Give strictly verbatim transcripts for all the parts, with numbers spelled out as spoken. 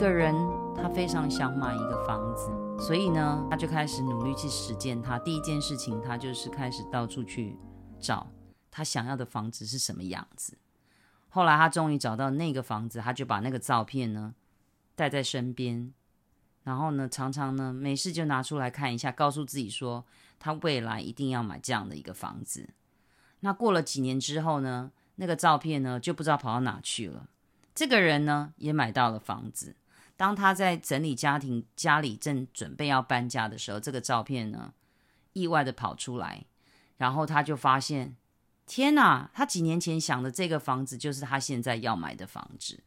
个人他非常想买一个房子，所以呢他就开始努力去实践。他第一件事情，他就是开始到处去找他想要的房子是什么样子。后来他终于找到那个房子，他就把那个照片呢带在身边，然后呢常常呢没事就拿出来看一下，告诉自己说他未来一定要买这样的一个房子。那过了几年之后呢，那个照片呢就不知道跑到哪去了。这个人呢也买到了房子。当他在整理家庭，家里正准备要搬家的时候，这个照片呢意外的跑出来，然后他就发现，天哪，他几年前想的这个房子就是他现在要买的房子。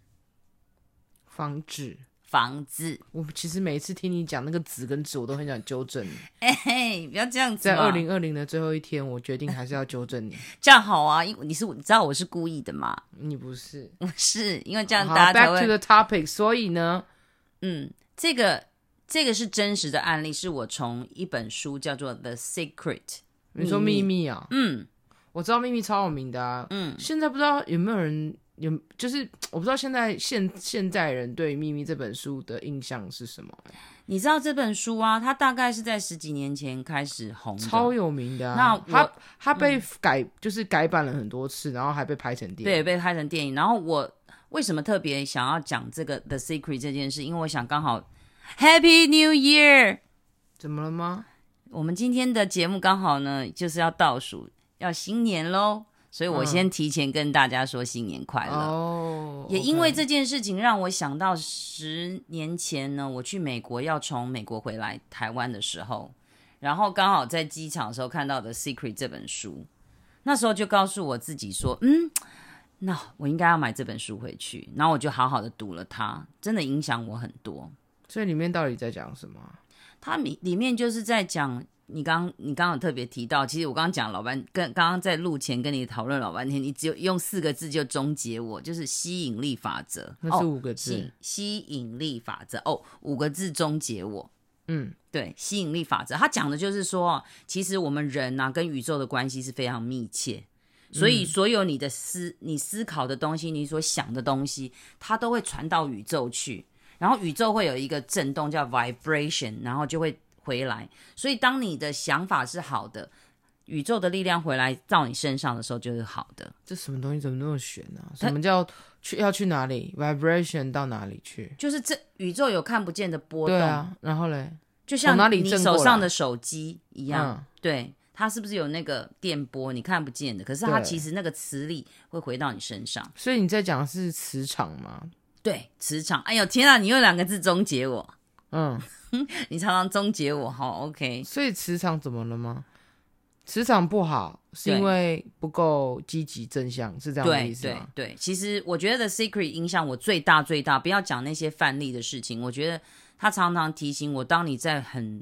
房子房子，我其实每一次听你讲那个子跟子我都很想纠正你。哎、欸，不要这样子嘛。在二零二零的最后一天，我决定还是要纠正你。这样好啊，因为你是你知道我是故意的嘛。你不是，我是因为这样大家才会。好 back to the topic。 所以呢，嗯，这个这个是真实的案例，是我从一本书叫做 The Secret。 你说秘密啊？嗯，我知道秘密超有名的啊。嗯，现在不知道有没有人有，就是我不知道现在现现代人对《秘密》这本书的印象是什么。你知道这本书啊，它大概是在十几年前开始红的，超有名的啊。那它被改、嗯、就是改版了很多次，然后还被拍成电影。对，被拍成电影。然后我为什么特别想要讲这个 The Secret 这件事，因为我想刚好 Happy New Year。 怎么了吗？我们今天的节目刚好呢就是要倒数要新年咯，所以我先提前跟大家说新年快乐。嗯 oh, okay. 也因为这件事情让我想到十年前呢，我去美国，要从美国回来台湾的时候，然后刚好在机场的时候看到的 Secret 这本书，那时候就告诉我自己说，嗯，那我应该要买这本书回去。然后我就好好的读了它，真的影响我很多。所以里面到底在讲什么？它里面就是在讲你刚你刚刚有特别提到，其实我刚刚讲老半跟刚刚在录前跟你讨论老半天，你只有用四个字就终结我，就是吸引力法则。那是五个字。哦、吸引力法则哦，五个字终结我。嗯，对，吸引力法则，它讲的就是说，其实我们人啊跟宇宙的关系是非常密切，所以所有你的思你思考的东西，你所想的东西，它都会传到宇宙去，然后宇宙会有一个震动叫 vibration， 然后就会回来。所以当你的想法是好的，宇宙的力量回来到你身上的时候就是好的。这什么东西怎么那么玄啊？什么叫去要去哪里 vibration 到哪里去，就是这宇宙有看不见的波动。对啊，然后嘞，就像你手上的手机一样、嗯、对，它是不是有那个电波你看不见的，可是它其实那个磁力会回到你身上。所以你在讲的是磁场吗？对，磁场。哎呦天啊，你用两个字终结我。嗯，你常常终结我。好 OK。 所以磁场怎么了吗？磁场不好是因为不够积极正向，是这样的意思吗？ 对, 对, 对。其实我觉得 The Secret 影响我最大最大，不要讲那些范例的事情，我觉得他常常提醒我，当你在很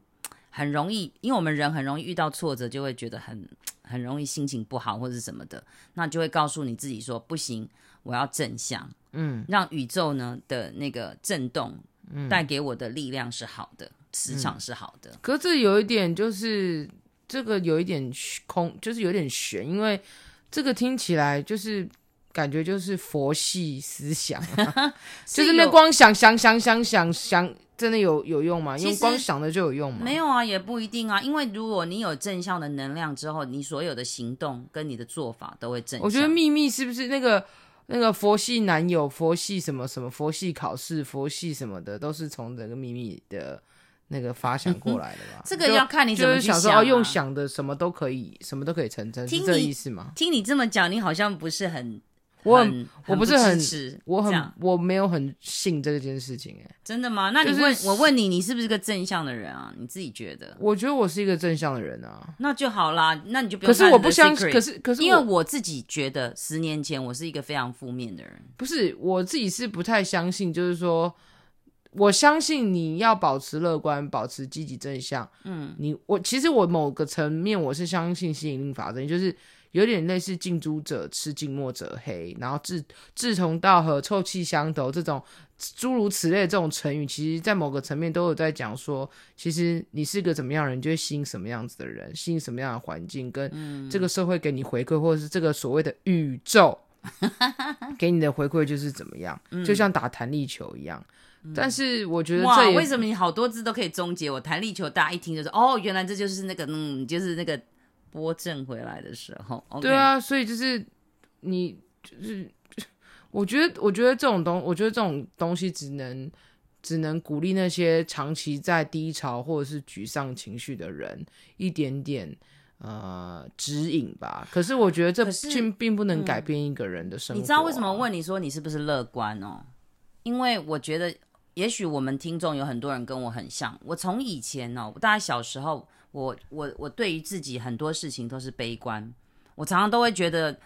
很容易，因为我们人很容易遇到挫折就会觉得很很容易心情不好或是什么的，那就会告诉你自己说不行，我要正向。嗯，让宇宙呢的那个震动带给我的力量是好的，磁场是好的。嗯、可是这有一点就是，这个有一点空，就是有点悬，因为这个听起来就是感觉就是佛系思想、啊，就是那光想想想想想想，真的有有用吗？因为光想的就有用吗？没有啊，也不一定啊。因为如果你有正向的能量之后，你所有的行动跟你的做法都会正向。我觉得秘密是不是那个？那个佛系男友，佛系什么什么，佛系考试，佛系什么的，都是从整个秘密的那个发想过来的吧。这个要看你怎么去想、啊、就, 就是想说、哦、用想的什么都可以，什么都可以成真，是这意思吗？听你这么讲，你好像不是很我 很, 很我不是很我很我没有很信这件事情、欸、真的吗？那你问、就是、我问你，你是不是个正向的人啊？你自己觉得？我觉得我是一个正向的人啊，那就好啦，那你就不用看。可是我不相信，可是可是因为我自己觉得十年前我是一个非常负面的人。不是，我自己是不太相信，就是说我相信你要保持乐观，保持积极正向。嗯，你我其实我某个层面我是相信吸引力法则，就是有点类似近朱者赤近墨者黑，然后志志同道合臭气相投，这种诸如此类的这种成语，其实在某个层面都有在讲说，其实你是个怎么样的人就会吸引什么样子的人，吸引什么样的环境，跟这个社会给你回馈、嗯、或者是这个所谓的宇宙给你的回馈就是怎么样，就像打弹力球一样。嗯、但是我觉得这也哇，为什么你好多字都可以终结？我弹力球大家一听就说哦，原来这就是那个嗯，就是那个波正回来的时候。Okay、对啊，所以就是你就是我觉得我觉得这种东我觉得这种东西只能只能鼓励那些长期在低潮或者是沮丧情绪的人一点点。呃，指引吧。可是我觉得这并不能改变一个人的生活、啊嗯。你知道为什么问你说你是不是乐观哦？因为我觉得，也许我们听众有很多人跟我很像。我从以前哦，大概小时候，我我我对于自己很多事情都是悲观。我常常都会觉得，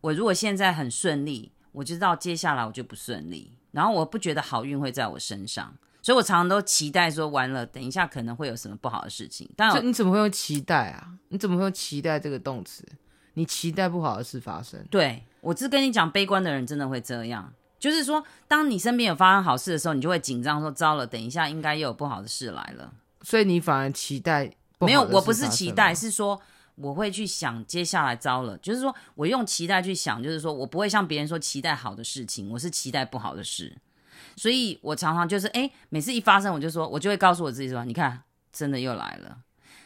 我如果现在很顺利，我就知道接下来我就不顺利。然后我不觉得好运会在我身上。所以我常常都期待说，完了，等一下可能会有什么不好的事情。但你怎么会用期待啊？你怎么会用期待这个动词？你期待不好的事发生？对，我是跟你讲，悲观的人真的会这样，就是说，当你身边有发生好事的时候，你就会紧张说，糟了，等一下应该又有不好的事来了。所以你反而期待不好的事发生？没有，我不是期待，是说我会去想接下来糟了，就是说我用期待去想，就是说我不会像别人说期待好的事情，我是期待不好的事。所以我常常就是哎，每次一发生我就说我就会告诉我自己说，你看真的又来了。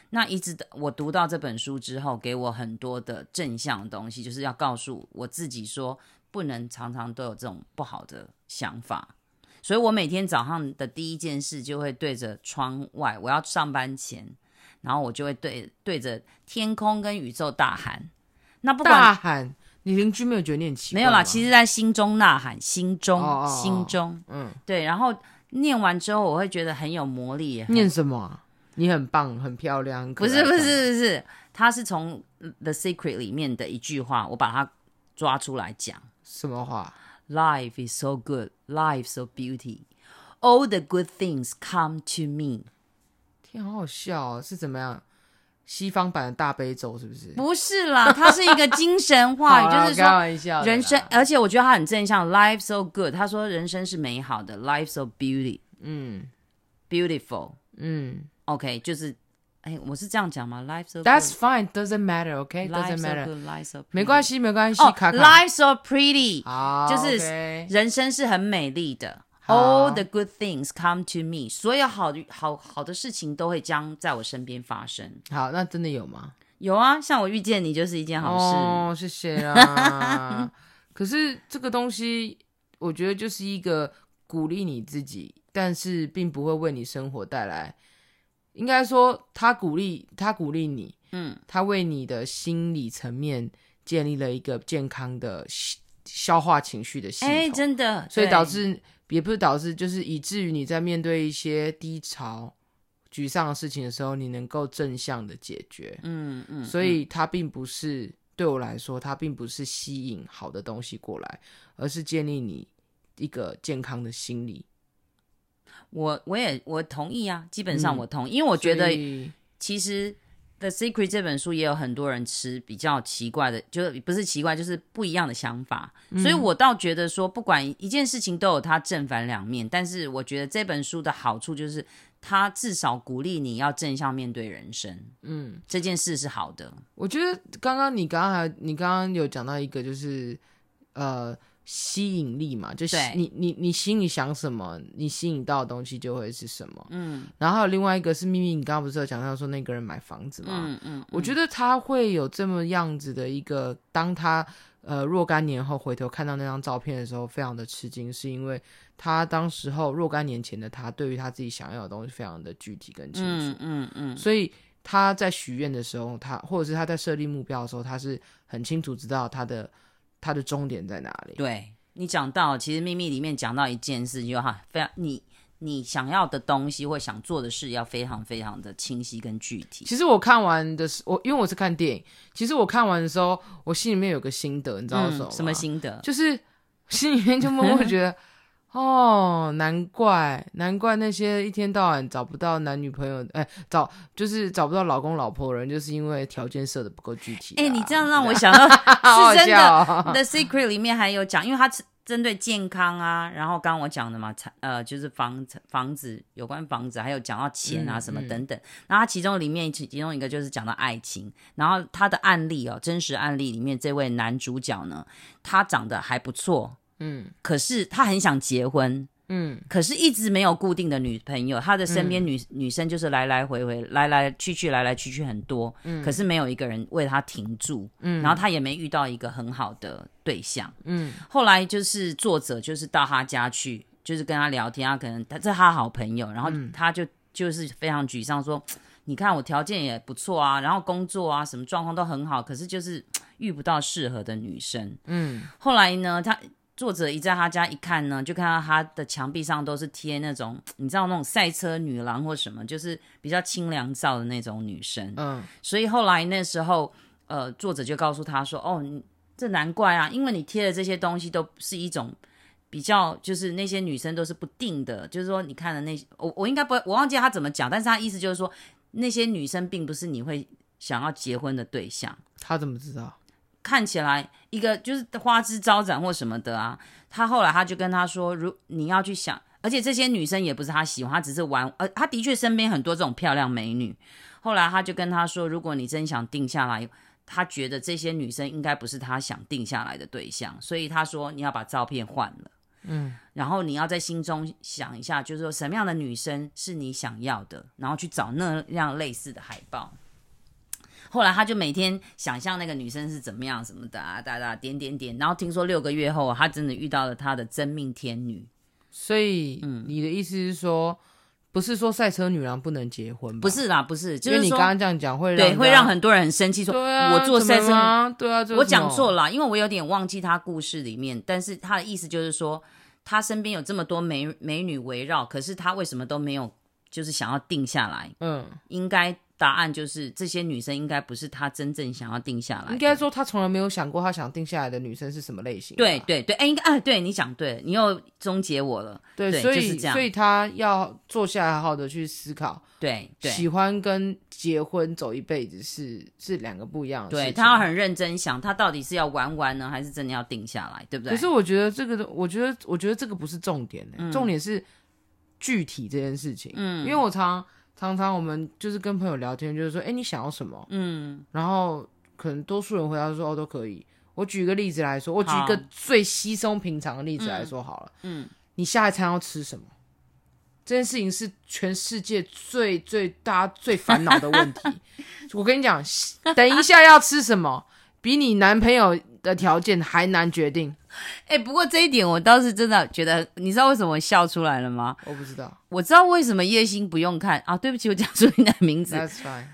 那一直我读到这本书之后，给我很多的正向的东西，就是要告诉我自己说，不能常常都有这种不好的想法。所以我每天早上的第一件事就会对着窗外，我要上班前，然后我就会对对着天空跟宇宙大喊。那不管大喊，你邻居没有觉得念奇怪？没有啦，其实在心中呐喊，心中，哦哦哦心中，嗯，对。然后念完之后，我会觉得很有魔力耶。念什么、啊？你很棒，很漂亮。很不是不是不是，它是从《The Secret》里面的一句话，我把它抓出来讲。什么话 ？Life is so good, life so beauty, all the good things come to me。天，好好笑哦！是怎么样？西方版的大悲咒是不是？不是啦，它是一个精神话语，就是说人生，而且我觉得它很正向。Life so good， 他说人生是美好的。Life so beauty， 嗯 ，beautiful， 嗯 ，OK， 就是，哎、欸，我是这样讲吗 ？Life so good. That's fine, doesn't matter, OK, doesn't matter. Life so good, life so pretty. 没关系，没关系。Oh, 卡卡 Life so pretty， 好，就是、okay. 人生是很美丽的。All the good things come to me. 所有好好好的事情都会将在我身边发生。好，那真的有吗？有啊，像我遇见你就是一件好事。哦，谢谢啊。可是这个东西，我觉得就是一个鼓励你自己，但是并不会为你生活带来。应该说，他鼓励他鼓励你，嗯，他为你的心理层面建立了一个健康的消化情绪的系统。哎、欸，真的，所以导致。也不是导致，就是以至于你在面对一些低潮、沮丧的事情的时候，你能够正向的解决。嗯嗯，所以它并不是，对我来说，它并不是吸引好的东西过来，而是建立你一个健康的心理。我我也我同意啊，基本上我同意，嗯、因为我觉得其实《The Secret》这本书也有很多人持比较奇怪的，就不是奇怪，就是不一样的想法、嗯、所以我倒觉得说，不管一件事情都有它正反两面，但是我觉得这本书的好处就是它至少鼓励你要正向面对人生，嗯，这件事是好的。我觉得刚刚你刚刚你刚刚有讲到一个就是呃吸引力嘛，就是你你你心里想什么，你吸引到的东西就会是什么。嗯，然后还有另外一个是秘密，你刚刚不是有讲到说那个人买房子嘛，嗯 嗯, 嗯，我觉得他会有这么样子的一个，当他呃若干年后回头看到那张照片的时候，非常的吃惊，是因为他当时候若干年前的他，对于他自己想要的东西非常的具体跟清楚，嗯 嗯, 嗯，所以他在许愿的时候，他或者是他在设立目标的时候，他是很清楚知道他的。它的终点在哪里？对，你讲到，其实秘密里面讲到一件事，就哈，非常你你想要的东西或想做的事要非常非常的清晰跟具体。其实我看完的时，我因为我是看电影，其实我看完的时候，我心里面有个心得，你知道什么吗？嗯、什么心得？就是心里面就默默觉得，哦，难怪难怪那些一天到晚找不到男女朋友，哎，找就是找不到老公老婆的人，就是因为条件设的不够具体、啊。哎，你这样让我想到，是真的。哦、The Secret 里面还有讲，因为它针对健康啊，然后刚刚我讲的嘛，呃，就是房房子有关房子，还有讲到钱啊什么等等。嗯嗯、然后它其中里面其中一个就是讲到爱情，然后他的案例哦，真实案例里面这位男主角呢，他长得还不错。嗯，可是他很想结婚，嗯，可是一直没有固定的女朋友，他的身边女、嗯、女生就是来来回回来来去去来来去去很多，嗯，可是没有一个人为他停住，嗯，然后他也没遇到一个很好的对象，嗯，后来就是作者就是到他家去，就是跟他聊天，他可能他这他好朋友，然后他就、嗯、就是非常沮丧说，你看我条件也不错啊，然后工作啊什么状况都很好，可是就是遇不到适合的女生，嗯，后来呢他。作者一在他家一看呢，就看到他的墙壁上都是贴那种，你知道那种赛车女郎或什么，就是比较清凉照的那种女生。嗯，所以后来那时候，呃，作者就告诉他说：“哦，这难怪啊，因为你贴的这些东西都是一种比较，就是那些女生都是不定的，就是说你看的那些，我我应该不会，我忘记他怎么讲，但是他意思就是说，那些女生并不是你会想要结婚的对象。他怎么知道？”看起来一个就是花枝招展或什么的啊，他后来他就跟他说，如你要去想，而且这些女生也不是他喜欢，他只是玩，呃，他的确身边很多这种漂亮美女。后来他就跟他说，如果你真想定下来，他觉得这些女生应该不是他想定下来的对象，所以他说你要把照片换了，嗯，然后你要在心中想一下，就是说什么样的女生是你想要的，然后去找那样类似的海报。后来他就每天想象那个女生是怎么样什么的啊，哒哒点点点，然后听说六个月后他真的遇到了他的真命天女。所以、嗯、你的意思是说，不是说赛车女郎不能结婚吧？不是啦，不是，就是说因为你刚刚这样讲会让对会让很多人很生气，说对、啊、我做赛车女郎，对啊，我讲错啦，因为我有点忘记他故事里面，但是他的意思就是说，他身边有这么多 美, 美女围绕，可是他为什么都没有就是想要定下来？嗯，应该。答案就是这些女生应该不是他真正想要定下来的，应该说他从来没有想过他想定下来的女生是什么类型、啊、对对对、欸、应该啊，对你讲对，你又终结我了， 对, 對所以就是这样，所以他要坐下来好好的去思考， 对, 對喜欢跟结婚走一辈子是是两个不一样的事情，对，他要很认真想他到底是要玩玩呢还是真的要定下来，对不对？可是我觉得这个我觉得我觉得这个不是重点、欸嗯、重点是具体这件事情，嗯，因为我常常常我们就是跟朋友聊天，就是说，哎、欸，你想要什么？嗯，然后可能多数人回答说，哦，都可以。我举一个例子来说，我举一个最稀松平常的例子来说好了，嗯，嗯你下一餐要吃什么？这件事情是全世界最最大家最烦恼的问题。我跟你讲，等一下要吃什么，比你男朋友的条件还难决定。哎、欸，不过这一点我倒是真的觉得，你知道为什么我笑出来了吗？我不知道，我知道为什么叶欣不用看啊。对不起，我讲出你的名字。That's fine。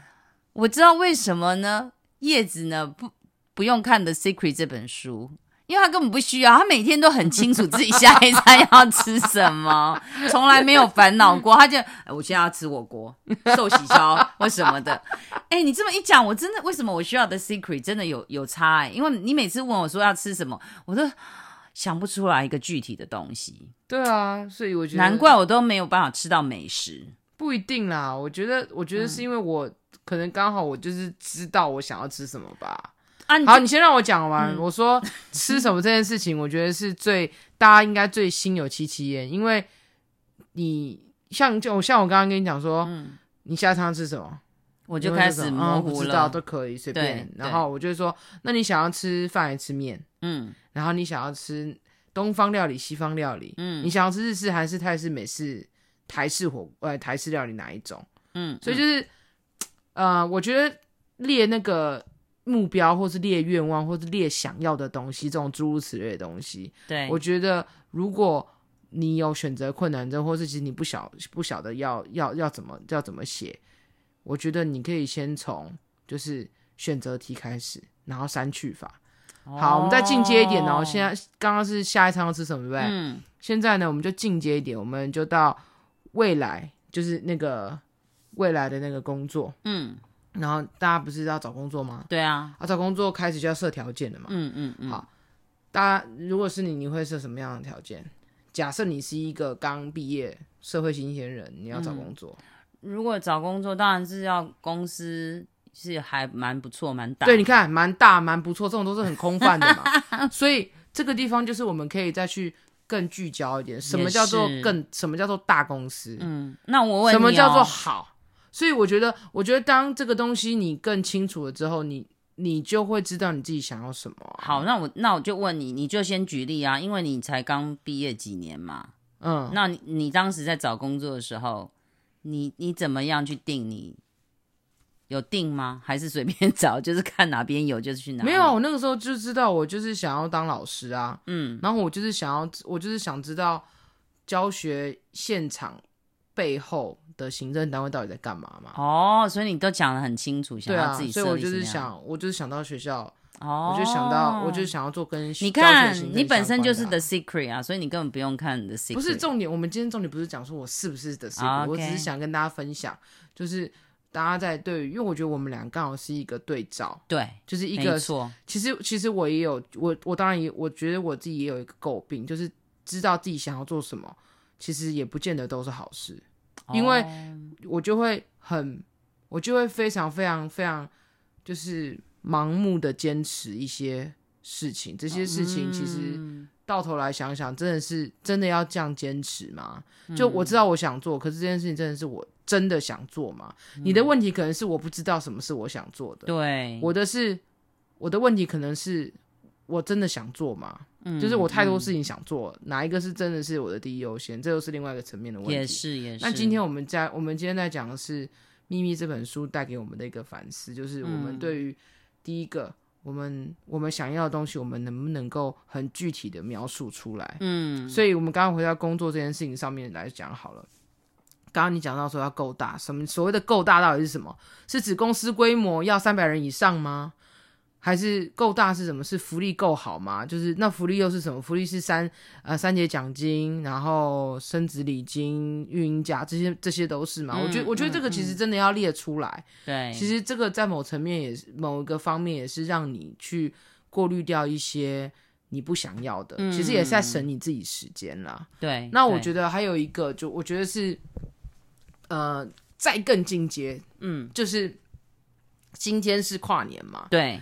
我知道为什么呢？叶子呢不不用看的《Secret》这本书，因为他根本不需要，他每天都很清楚自己下一餐要吃什么，从来没有烦恼过。他就、欸、我现在要吃火锅、寿喜烧或什么的。哎、欸，你这么一讲，我真的为什么我需要的 secret 真的有有差、欸？因为你每次问我说要吃什么，我都想不出来一个具体的东西。对啊，所以我觉得难怪我都没有办法吃到美食。不一定啦，我觉得，我觉得是因为我、嗯、可能刚好我就是知道我想要吃什么吧。啊、你好，你先让我讲完、嗯、我说吃什么这件事情我觉得是最大家应该最心有戚戚焉，因为你像就像我刚刚跟你讲说、嗯、你下餐吃什么我就开始模糊了、嗯、不知道都可以随便，然后我就说那你想要吃饭还是吃面，嗯，然后你想要吃东方料理西方料理，嗯，你想要吃日式韩式泰式美式台式火呃台式料理哪一种，嗯，所以就是、嗯、呃我觉得列那个目标或是列愿望或是列想要的东西，这种诸如此类的东西，对，我觉得如果你有选择困难症或是其实你不晓不晓得要要要怎么要怎么写，我觉得你可以先从就是选择题开始，然后删去法、哦、好，我们再进阶一点哦。现在刚刚是下一餐要吃什么对不对、嗯、现在呢我们就进阶一点，我们就到未来，就是那个未来的那个工作，嗯，然后大家不是要找工作吗？对啊，要、啊、找工作开始就要设条件了嘛。嗯嗯嗯。好，大家如果是你，你会设什么样的条件？假设你是一个刚毕业社会新鲜人，你要找工作、嗯，如果找工作，当然是要公司是还蛮不错、蛮大的。对，你看蛮大、蛮不错，这种都是很空泛的嘛。所以这个地方就是我们可以再去更聚焦一点，什么叫做更？什么叫做大公司？嗯，那我问你、哦，什么叫做好？所以我觉得，我觉得当这个东西你更清楚了之后，你你就会知道你自己想要什么、啊。好，那我那我就问你，你就先举例啊，因为你才刚毕业几年嘛。嗯，那 你, 你当时在找工作的时候，你你怎么样去定？你有定吗？还是随便找，就是看哪边有就去哪？没有，我那个时候就知道，我就是想要当老师啊，嗯，然后我就是想要，我就是想知道教学现场背后的行政单位到底在干嘛嘛。哦，所以你都讲得很清楚，想要自己设立什么样。对啊，所以我就是想，我就是想到学校。Oh, 我就想到，我就想要做跟你看，你本身就是 The Secret 啊，所以你根本不用看 The Secret。不是重点，我们今天重点不是讲说我是不是 The Secret， okay. 我只是想跟大家分享，就是大家在对，因为我觉得我们俩刚好是一个对照，对，就是一个。其实其实我也有，我我当然也，我觉得我自己也有一个诟病，就是知道自己想要做什么，其实也不见得都是好事， oh. 因为我就会很，我就会非常非常非常就是。盲目的坚持一些事情，这些事情其实到头来想想，真的是真的要这样坚持吗？就我知道我想做，可是这件事情真的是我真的想做吗？嗯、你的问题可能是我不知道什么是我想做的，对，我的是我的问题可能是我真的想做吗？嗯、就是我太多事情想做、嗯，哪一个是真的是我的第一优先？这又是另外一个层面的问题，也是也是。那今天我们在我们今天在讲的是《秘密》这本书带给我们的一个反思，就是我们对于、嗯第一个，我们我们想要的东西，我们能不能够很具体的描述出来？嗯，所以我们刚刚回到工作这件事情上面来讲好了。刚刚你讲到说要够大，什么所谓的够大到底是什么？是指公司规模要三百人以上吗？还是够大是什么？是福利够好吗？就是那福利又是什么？福利是三呃三节奖金，然后升职礼金、运营假，这些这些都是嘛、嗯。我觉得我觉得这个其实真的要列出来。对、嗯，其实这个在某层面也是某一个方面也是让你去过滤掉一些你不想要的，嗯、其实也是在省你自己时间啦。对，那我觉得还有一个，就我觉得是呃再更进阶，嗯，就是今天是跨年嘛，对。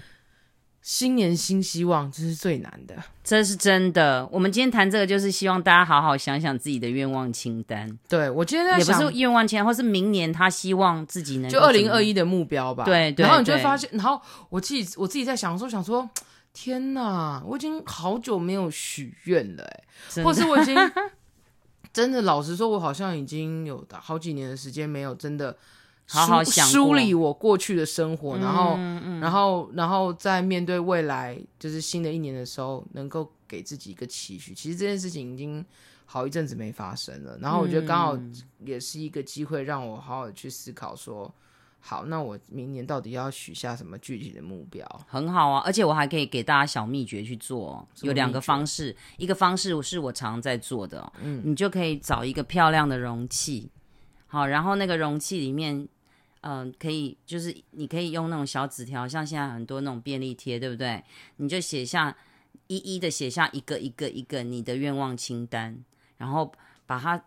新年新希望，这是最难的，这是真的。我们今天谈这个，就是希望大家好好想想自己的愿望清单。对，我今天在想，也不是愿望清单，或是明年他希望自己能就二零二一的目标吧。对对。然后你就会发现，然后我自己我自己在想说，想说，天哪，我已经好久没有许愿了、欸，或是我已经真的老实说，我好像已经有好几年的时间没有真的。好好想梳理我过去的生活，然后、嗯嗯、然后然后在面对未来就是新的一年的时候能够给自己一个期许，其实这件事情已经好一阵子没发生了，然后我觉得刚好也是一个机会让我好好去思考说，好，那我明年到底要许下什么具体的目标？很好啊，而且我还可以给大家小秘诀去做，有两个方式，一个方式是我常在做的、哦嗯、你就可以找一个漂亮的容器，好，然后那个容器里面嗯、呃，可以，就是你可以用那种小纸条，像现在很多那种便利贴，对不对？你就写下一一的写下一个一个一个你的愿望清单，然后把它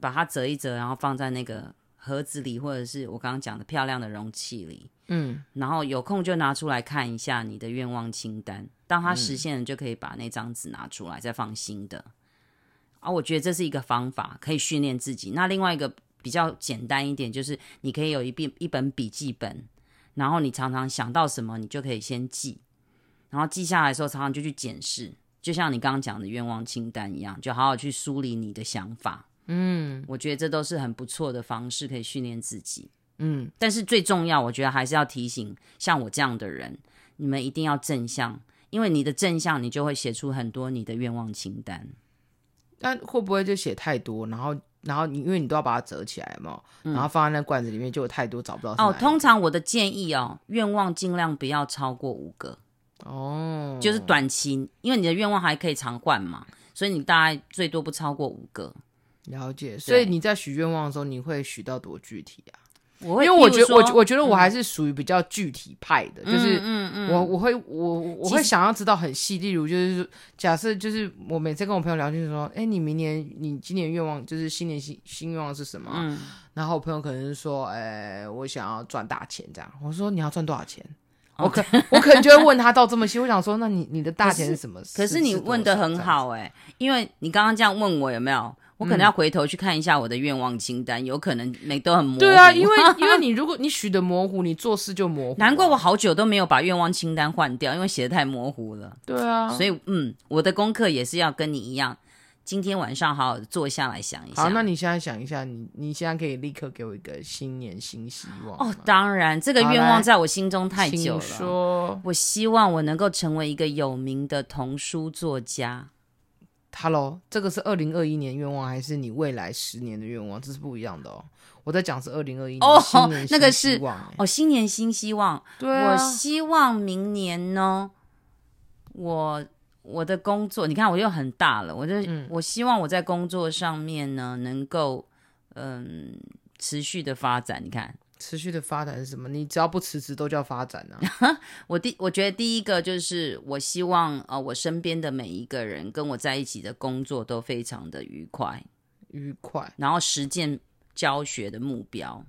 把它折一折，然后放在那个盒子里，或者是我刚刚讲的漂亮的容器里，嗯，然后有空就拿出来看一下你的愿望清单，当它实现了，就可以把那张纸拿出来，再放新的。啊，我觉得这是一个方法，可以训练自己。那另外一个。比较简单一点，就是你可以有一笔一本笔记本，然后你常常想到什么，你就可以先记，然后记下来的时候，常常就去检视，就像你刚刚讲的愿望清单一样，就好好去梳理你的想法。嗯，我觉得这都是很不错的方式，可以训练自己。嗯，但是最重要，我觉得还是要提醒像我这样的人，你们一定要正向，因为你的正向，你就会写出很多你的愿望清单。但会不会就写太多，然后？然后你因为你都要把它折起来嘛、嗯，然后放在那罐子里面就有太多找不到是哪一个。哦，通常我的建议哦，愿望尽量不要超过五个哦，就是短期，因为你的愿望还可以常换嘛，所以你大概最多不超过五个。了解，所以你在许愿望的时候，你会许到多具体啊？我会，因为我觉得我我觉得我还是属于比较具体派的，嗯、就是嗯嗯，我我会我我会想要知道很细，例如就是假设就是我每次跟我朋友聊天说，哎，你明年你今年愿望就是新年新新愿望是什么、嗯？然后我朋友可能是说，哎，我想要赚大钱这样。我说你要赚多少钱？我可我可能就会问他到这么细，我想说，那你你的大钱是什么？可是你问得很好哎、欸，因为你刚刚这样问我有没有？我可能要回头去看一下我的愿望清单、嗯、有可能每都很模糊。对啊，因为因为你如果你许的模糊，你做事就模糊。难怪我好久都没有把愿望清单换掉，因为写的太模糊了。对啊，所以嗯，我的功课也是要跟你一样，今天晚上好好坐下来想一下。好，那你现在想一下，你你现在可以立刻给我一个新年新希望哦。当然，这个愿望在我心中太久了。请说。我希望我能够成为一个有名的童书作家。Hello， 这个是二零二一年愿望还是你未来十年的愿望？这是不一样的哦。我在讲是二零二一年、哦、新年新希望、欸、那个是哦，新年新希望。对、啊、我希望明年呢，我我的工作，你看我又很大了，我就、嗯、我希望我在工作上面呢能够嗯持续的发展。你看持续的发展是什么？你只要不辞职都叫发展啊。我第我觉得第一个就是我希望呃我身边的每一个人跟我在一起的工作都非常的愉快愉快，然后实践教学的目标，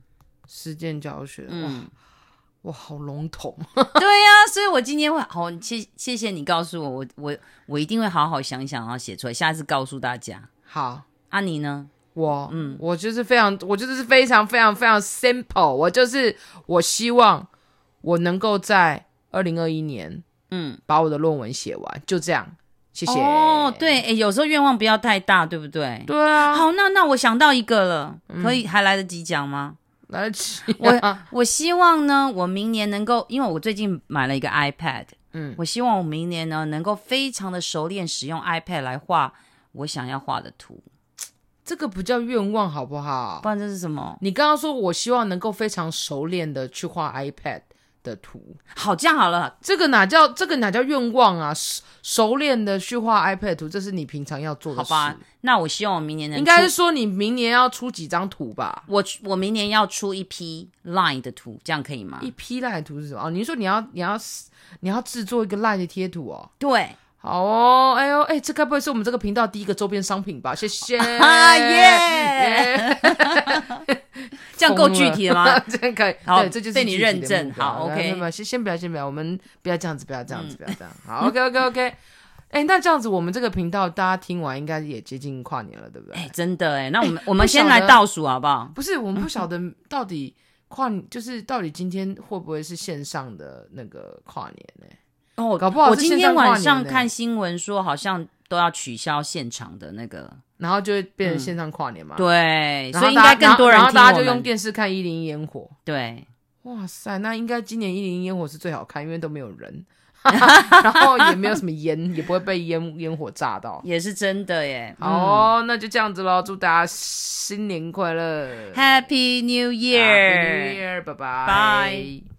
实践教学，嗯，哇，好笼统。对呀、啊，所以我今天会好，谢谢谢你告诉我，我我我一定会好好想想，然后写出来，下次告诉大家。好，啊你呢？我，嗯，我就是非常，我就是非常非常非常 simple， 我就是我希望我能够在二零二一年，嗯，把我的论文写完，就这样。谢谢。哦，对，欸，有时候愿望不要太大，对不对？对啊。好，那那我想到一个了，嗯，可以还来得及讲吗？来得及啊。我我希望呢，我明年能够，因为我最近买了一个 iPad， 嗯，我希望我明年呢能够非常的熟练使用 iPad 来画我想要画的图。这个不叫愿望好不好？不然这是什么？你刚刚说我希望能够非常熟练的去画 iPad。的图，好，这样好了，这个哪叫这个哪叫愿望啊？熟练的去画 iPad 图，这是你平常要做的事。好吧，那我希望我明年能应该是说你明年要出几张图吧？我我明年要出一批 Line 的图，这样可以吗？一批 Line 的图是什么？哦，你说你要你要你要制作一个 Line 的贴图哦？对，好哦，哎呦，哎，这该不会是我们这个频道第一个周边商品吧？谢谢，啊耶！这样够具体了吗？这样可以，好，对，这就是被你认证。好 ，OK， 先先不要，先不要，我们不要这样子，不要这样子，嗯、不要这样。好 ，OK，OK，OK、okay, okay, okay 欸。那这样子，我们这个频道大家听完，应该也接近跨年了，对不对？哎、欸，真的哎、欸。那我们、欸、我们先来倒数好不好？不是，我们不晓得到底跨，就是到底今天会不会是线上的那个跨年呢、欸？哦，搞不好是线上跨年、欸。我今天晚上看新闻说，好像都要取消现场的那个。然后就会变成线上跨年嘛、嗯、对，所以应该更多人听我们，然后大家就用电视看一零一烟火。对，哇塞，那应该今年一零一烟火是最好看，因为都没有人然后也没有什么烟也不会被烟烟火炸到，也是真的耶。好、哦嗯、那就这样子咯，祝大家新年快乐， Happy New Year Happy New Year， 拜拜。